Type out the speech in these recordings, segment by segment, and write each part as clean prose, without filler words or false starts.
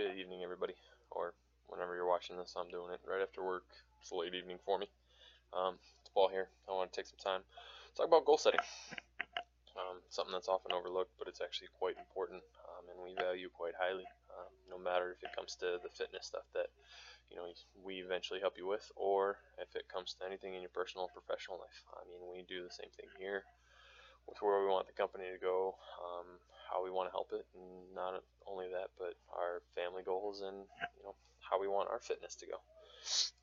Good evening, everybody, or whenever you're watching this. I'm doing it right after work. It's a late evening for me. It's Paul here. I want to take some time to talk about goal setting. Something that's often overlooked, but it's actually quite important, and we value quite highly, no matter if it comes to the fitness stuff that we eventually help you with, or if it comes to anything in your personal and professional life. I mean, we do the same thing here with where we want the company to go, how we want to help it, and not only that, but our family goals and how we want our fitness to go.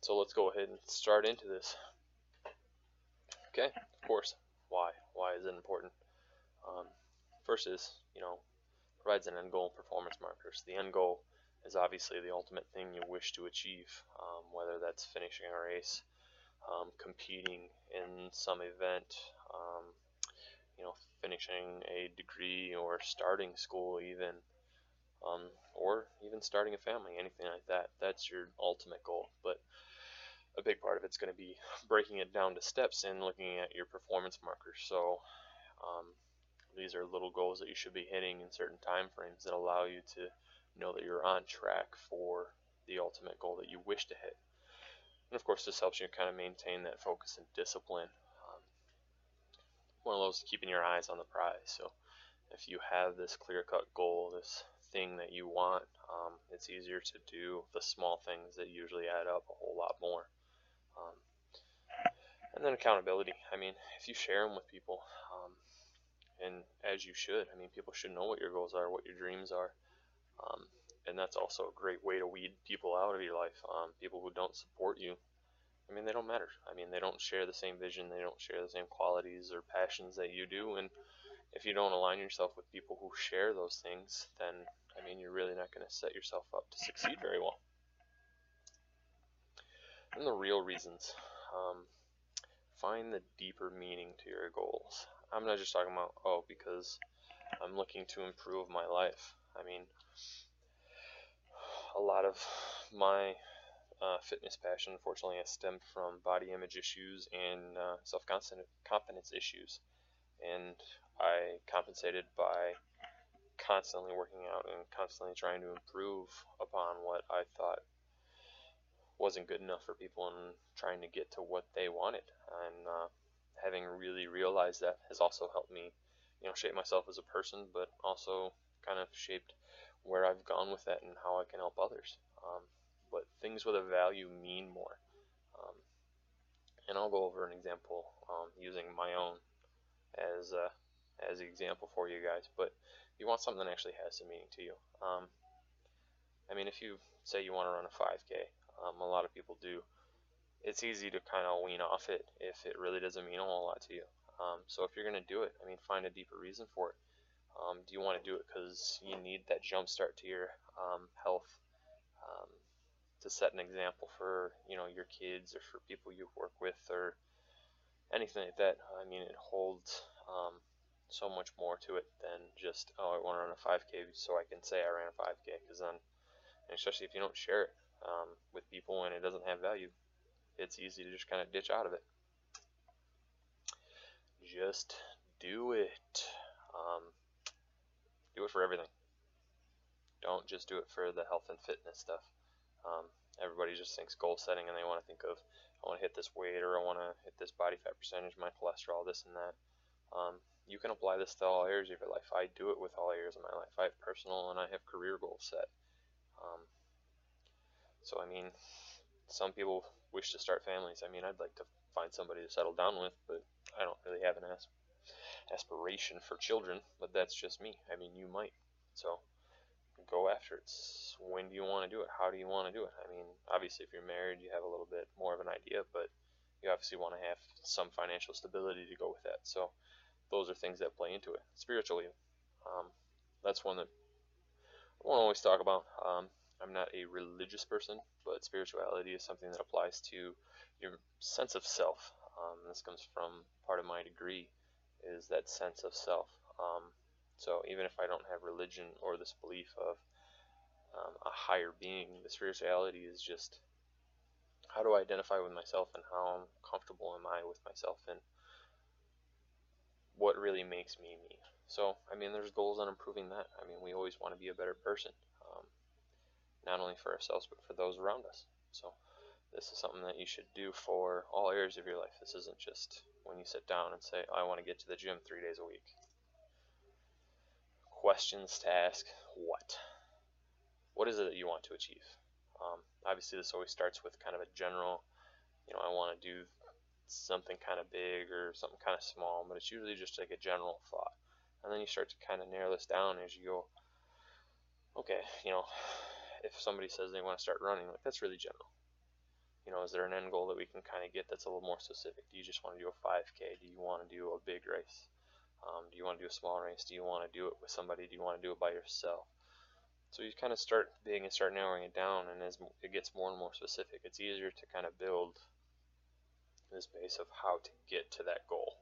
So let's go ahead and start into this. Okay, of course, why? Why is it important? First is, provides an end goal and performance markers. The end goal is obviously the ultimate thing you wish to achieve, whether that's finishing a race, competing in some event, finishing a degree or starting school even, or even starting a family, anything like that. That's your ultimate goal. But a big part of it's going to be breaking it down to steps and looking at your performance markers. So these are little goals that you should be hitting in certain time frames that allow you to know that you're on track for the ultimate goal that you wish to hit. And of course, this helps you kind of maintain that focus and discipline. One of those, keeping your eyes on the prize. So if you have this clear-cut goal, this thing that you want, it's easier to do the small things that usually add up a whole lot more. And then accountability. I mean, if you share them with people, and as you should, I mean, people should know what your goals are, what your dreams are. And that's also a great way to weed people out of your life. People who don't support you, I mean, they don't matter. I mean, they don't share the same vision, they don't share the same qualities or passions that you do, and if you don't align yourself with people who share those things, then, I mean, you're really not going to set yourself up to succeed very well. And the real reasons. Find the deeper meaning to your goals. I'm not just talking about, oh, because I'm looking to improve my life. I mean, a lot of my fitness passion, unfortunately, has stemmed from body image issues and self-confidence issues, and I compensated by constantly working out and constantly trying to improve upon what I thought wasn't good enough for people and trying to get to what they wanted. And having really realized that has also helped me shape myself as a person, but also kind of shaped where I've gone with that and how I can help others. But things with a value mean more. And I'll go over an example using my own as an example for you guys, but you want something that actually has some meaning to you. I mean, if you say you want to run a 5K, a lot of people do. It's easy to kind of wean off it if it really doesn't mean a whole lot to you. So if you're going to do it, I mean, find a deeper reason for it. Do you want to do it because you need that jump start to your health, to set an example for your kids or for people you work with or anything like that? I mean, it holds so much more to it than just, oh, I want to run a 5K so I can say I ran a 5K, because then, and especially if you don't share it with people and it doesn't have value, it's easy to just kind of ditch out of it. Just do it. Do it for everything. Don't just do it for the health and fitness stuff. Everybody just thinks goal setting and they want to think of, I want to hit this weight, or I want to hit this body fat percentage, my cholesterol, this and that. You can apply this to all areas of your life. I do it with all areas of my life. I have personal and I have career goals set. So I mean, some people wish to start families. I mean, I'd like to find somebody to settle down with, but I don't really have an aspiration for children, but that's just me. I mean, you might. So go after it. When do you want to do it? How do you want to do it? I mean, obviously, if you're married, you have a little bit more of an idea, but you obviously want to have some financial stability to go with that. So those are things that play into it. Spiritually, that's one that I won't always talk about. I'm not a religious person, but spirituality is something that applies to your sense of self. This comes from part of my degree, is that sense of self. So even if I don't have religion or this belief of a higher being, the spirituality is just, how do I identify with myself and how comfortable am I with myself and what really makes me me. So, I mean, there's goals on improving that. I mean, we always want to be a better person. not only for ourselves but for those around us. So this is something that you should do for all areas of your life. This isn't just when you sit down and say, oh, I want to get to the gym 3 days a week. Questions to ask: what is it that you want to achieve? Obviously this always starts with kind of a general, I want to do something kind of big or something kind of small, but it's usually just like a general thought. And then you start to kind of narrow this down as you go, okay, if somebody says they want to start running, like, that's really general. Is there an end goal that we can kind of get that's a little more specific? Do you just want to do a 5K? Do you want to do a big race? Do you want to do a small race? Do you want to do it with somebody? Do you want to do it by yourself? So you kind of start big and start narrowing it down, and as it gets more and more specific, it's easier to kind of build this base of how to get to that goal.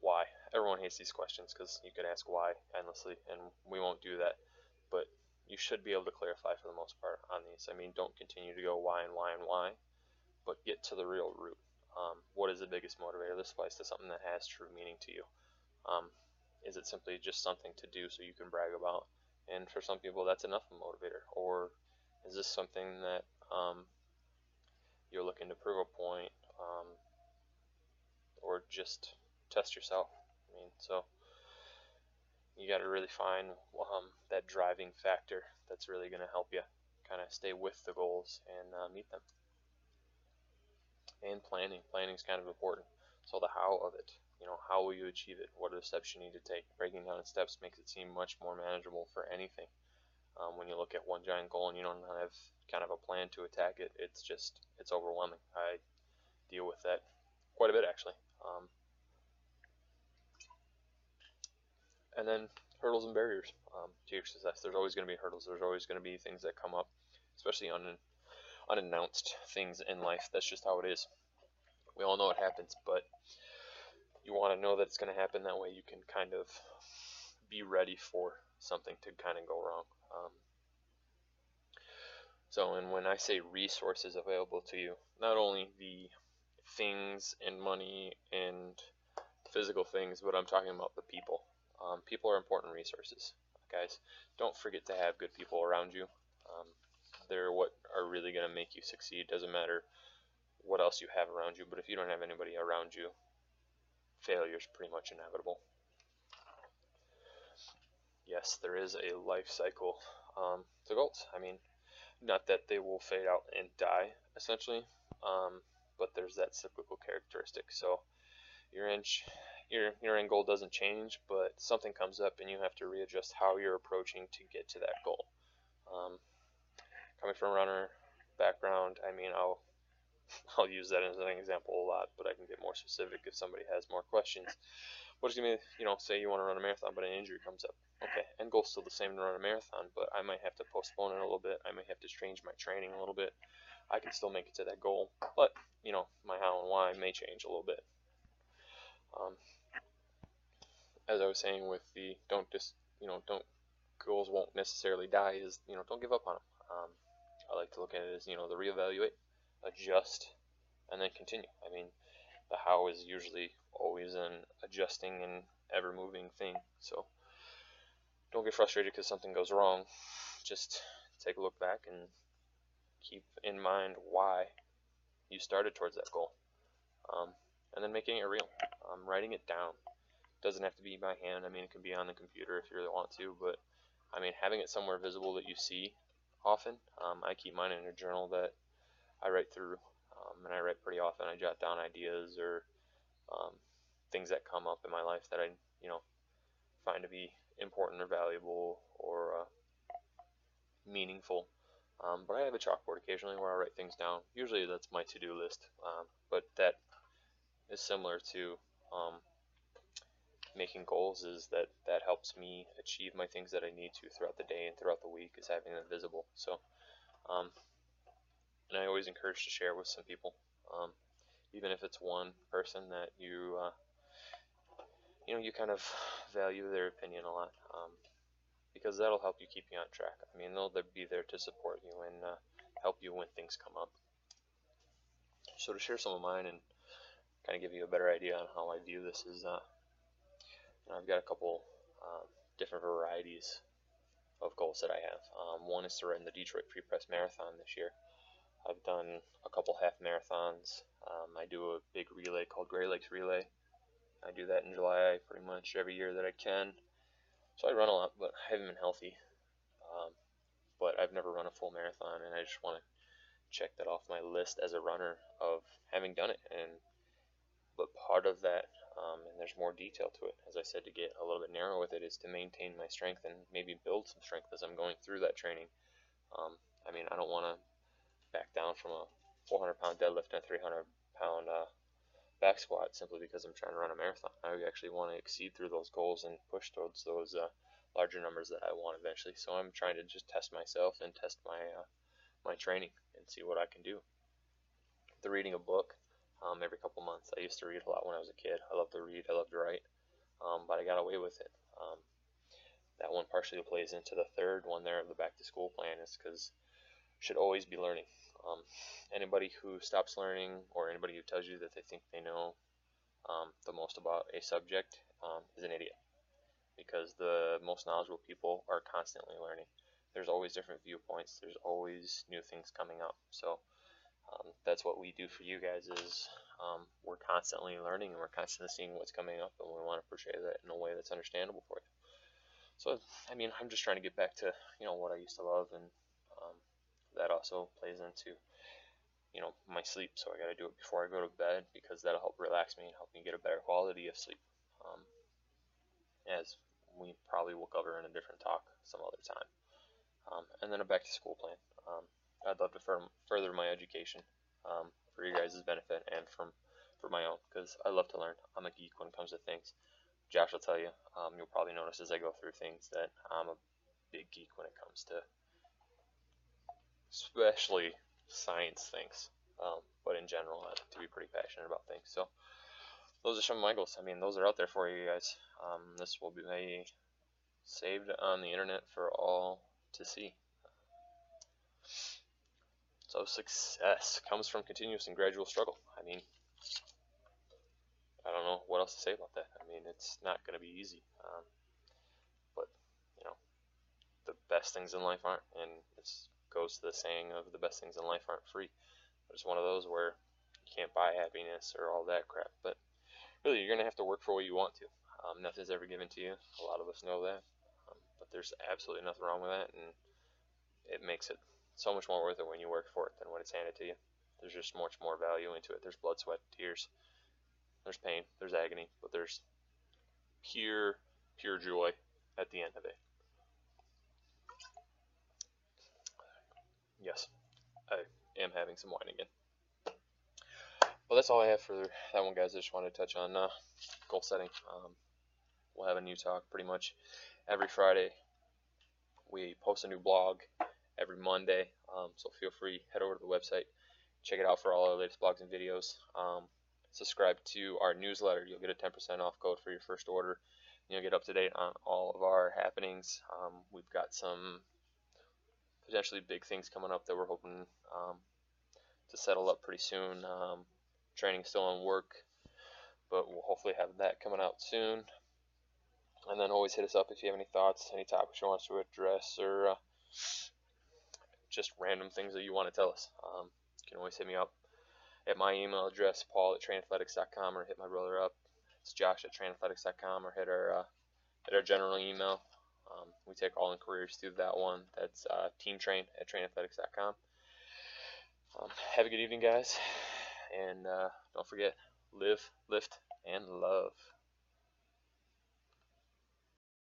Why? Everyone hates these questions because you can ask why endlessly, and we won't do that, but you should be able to clarify for the most part on these. I mean, don't continue to go why and why and why, but get to the real root. What is the biggest motivator? This applies to something that has true meaning to you. Is it simply just something to do so you can brag about? And for some people, that's enough of a motivator. Or is this something that you're looking to prove a point, or just test yourself? I mean, so you got to really find that driving factor that's really going to help you kind of stay with the goals and meet them. And planning. Planning is kind of important. So the how of it. How will you achieve it? What are the steps you need to take? Breaking down in steps makes it seem much more manageable for anything. When you look at one giant goal and you don't have kind of a plan to attack it, it's overwhelming. I deal with that quite a bit, actually. And then hurdles and barriers to your success. There's always going to be hurdles. There's always going to be things that come up, especially unannounced things in life. That's just how it is. We all know it happens, but you want to know that it's going to happen. That way you can kind of be ready for something to kind of go wrong. And when I say resources available to you, not only the things and money and physical things, but I'm talking about the people. People are important resources, guys. Don't forget to have good people around you. They're what are really going to make you succeed. Doesn't matter what else you have around you, but if you don't have anybody around you, failure is pretty much inevitable. Yes, there is a life cycle to goals. I mean, not that they will fade out and die, essentially, but there's that cyclical characteristic. So your end goal doesn't change, but something comes up and you have to readjust how you're approaching to get to that goal. Coming from a runner background, I mean, I'll use that as an example a lot, but I can get more specific if somebody has more questions. What is going to be, say you want to run a marathon, but an injury comes up. Okay, end goal's still the same to run a marathon, but I might have to postpone it a little bit. I might have to change my training a little bit. I can still make it to that goal, but, my how and why may change a little bit. As I was saying with the goals won't necessarily die is, don't give up on them. I like to look at it as, the reevaluate, adjust, and then continue. I mean, the how is usually always an adjusting and ever-moving thing, so don't get frustrated because something goes wrong. Just take a look back and keep in mind why you started towards that goal, and then making it real. Writing it down. Doesn't have to be by hand. I mean, it can be on the computer if you really want to, but I mean, having it somewhere visible that you see often. I keep mine in a journal that I write through, and I write pretty often. I jot down ideas or things that come up in my life that I, find to be important or valuable or meaningful. But I have a chalkboard occasionally where I write things down. Usually that's my to-do list, but that is similar to making goals, is that helps me achieve my things that I need to throughout the day and throughout the week, is having them visible. So, and I always encourage to share with some people, even if it's one person that you, you kind of value their opinion a lot, because that'll help you keep you on track. I mean, they'll be there to support you and help you when things come up. So to share some of mine and kind of give you a better idea on how I view this is, I've got a couple different varieties of goals that I have. One is to run the Detroit Free Press Marathon this year. I've done a couple half marathons. I do a big relay called Gray Lakes Relay. I do that in July pretty much every year that I can. So I run a lot, but I haven't been healthy. But I've never run a full marathon, and I just want to check that off my list as a runner of having done it. But part of that, and there's more detail to it, as I said, to get a little bit narrow with it, is to maintain my strength and maybe build some strength as I'm going through that training. I mean, I don't want to back down from a 400-pound deadlift and a 300-pound back squat simply because I'm trying to run a marathon. I actually want to exceed through those goals and push towards those larger numbers that I want eventually. So I'm trying to just test myself and test my my training and see what I can do. The reading a book every couple months. I used to read a lot when I was a kid. I loved to read. I loved to write, but I got away with it. That one partially plays into the third one there of the back-to-school plan, is because should always be learning. Anybody who stops learning, or anybody who tells you that they think they know the most about a subject is an idiot, because the most knowledgeable people are constantly learning. There's always different viewpoints. There's always new things coming up. So that's what we do for you guys, is we're constantly learning, and we're constantly seeing what's coming up, and we want to portray that in a way that's understandable for you. So, I mean, I'm just trying to get back to, you know, what I used to love, and that also plays into, you know, my sleep. So I got to do it before I go to bed, because that'll help relax me and help me get a better quality of sleep, as we probably will cover in a different talk some other time. And then a back-to-school plan. I'd love to further my education for your guys' benefit and for my own, because I love to learn. I'm a geek when it comes to things. Josh will tell you. You'll probably notice as I go through things that I'm a big geek when it comes to especially science things, but in general, I like to be pretty passionate about things. So those are some of my goals. I mean, those are out there for you guys. This will be saved on the internet for all to see. So success comes from continuous and gradual struggle. I mean, I don't know what else to say about that. I mean, it's not going to be easy, but you know, the best things in life aren't, and it's goes to the saying of the best things in life aren't free. It's one of those where you can't buy happiness or all that crap, but really, you're gonna have to work for what you want to. Nothing's ever given to you. A lot of us know that, but there's absolutely nothing wrong with that, and it makes it so much more worth it when you work for it than when it's handed to you. There's just much more value into it. There's blood, sweat, tears, there's pain, there's agony, but there's pure joy at the end of it. Yes, I am having some wine again. Well, that's all I have for that one, guys. I just wanted to touch on goal setting. We'll have a new talk pretty much every Friday. We post a new blog every Monday, so feel free, head over to the website, check it out for all our latest blogs and videos. Subscribe to our newsletter. You'll get a 10% off code for your first order. You'll get up to date on all of our happenings. We've got some potentially big things coming up that we're hoping to settle up pretty soon. Training's still in work, but we'll hopefully have that coming out soon. And then always hit us up if you have any thoughts, any topics you want us to address, or just random things that you want to tell us. You can always hit me up at my email address, paul@trainathletics.com, or hit my brother up. It's josh@trainathletics.com, or hit our general email. We take all inquiries through that one. That's teamtrain@trainathletics.com. Have a good evening, guys. And don't forget, live, lift, and love.